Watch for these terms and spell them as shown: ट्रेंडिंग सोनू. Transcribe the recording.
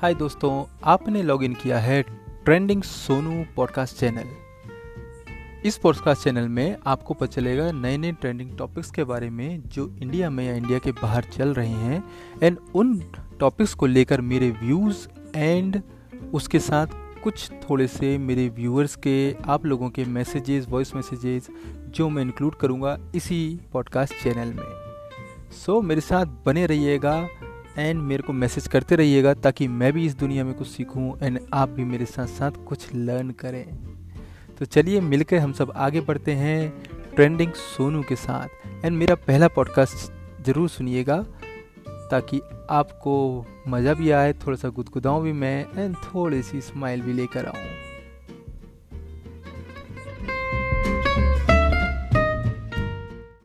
हाय दोस्तों, आपने लॉगिन किया है ट्रेंडिंग सोनू पॉडकास्ट चैनल। इस पॉडकास्ट चैनल में आपको पता चलेगा नए नए ट्रेंडिंग टॉपिक्स के बारे में जो इंडिया में या इंडिया के बाहर चल रहे हैं, एंड उन टॉपिक्स को लेकर मेरे व्यूज़ एंड उसके साथ कुछ थोड़े से मेरे व्यूअर्स के, आप लोगों के मैसेजेस, वॉइस मैसेजेस जो मैं इंक्लूड करूँगा इसी पॉडकास्ट चैनल में। सो मेरे साथ बने रहिएगा एंड मेरे को मैसेज करते रहिएगा ताकि मैं भी इस दुनिया में कुछ सीखूं एंड आप भी मेरे साथ साथ कुछ लर्न करें। तो चलिए मिलकर हम सब आगे बढ़ते हैं ट्रेंडिंग सोनू के साथ, एंड मेरा पहला पॉडकास्ट ज़रूर सुनिएगा ताकि आपको मज़ा भी आए, थोड़ा सा गुदगुदाऊँ भी मैं एंड थोड़ी सी स्माइल भी लेकर आऊँ।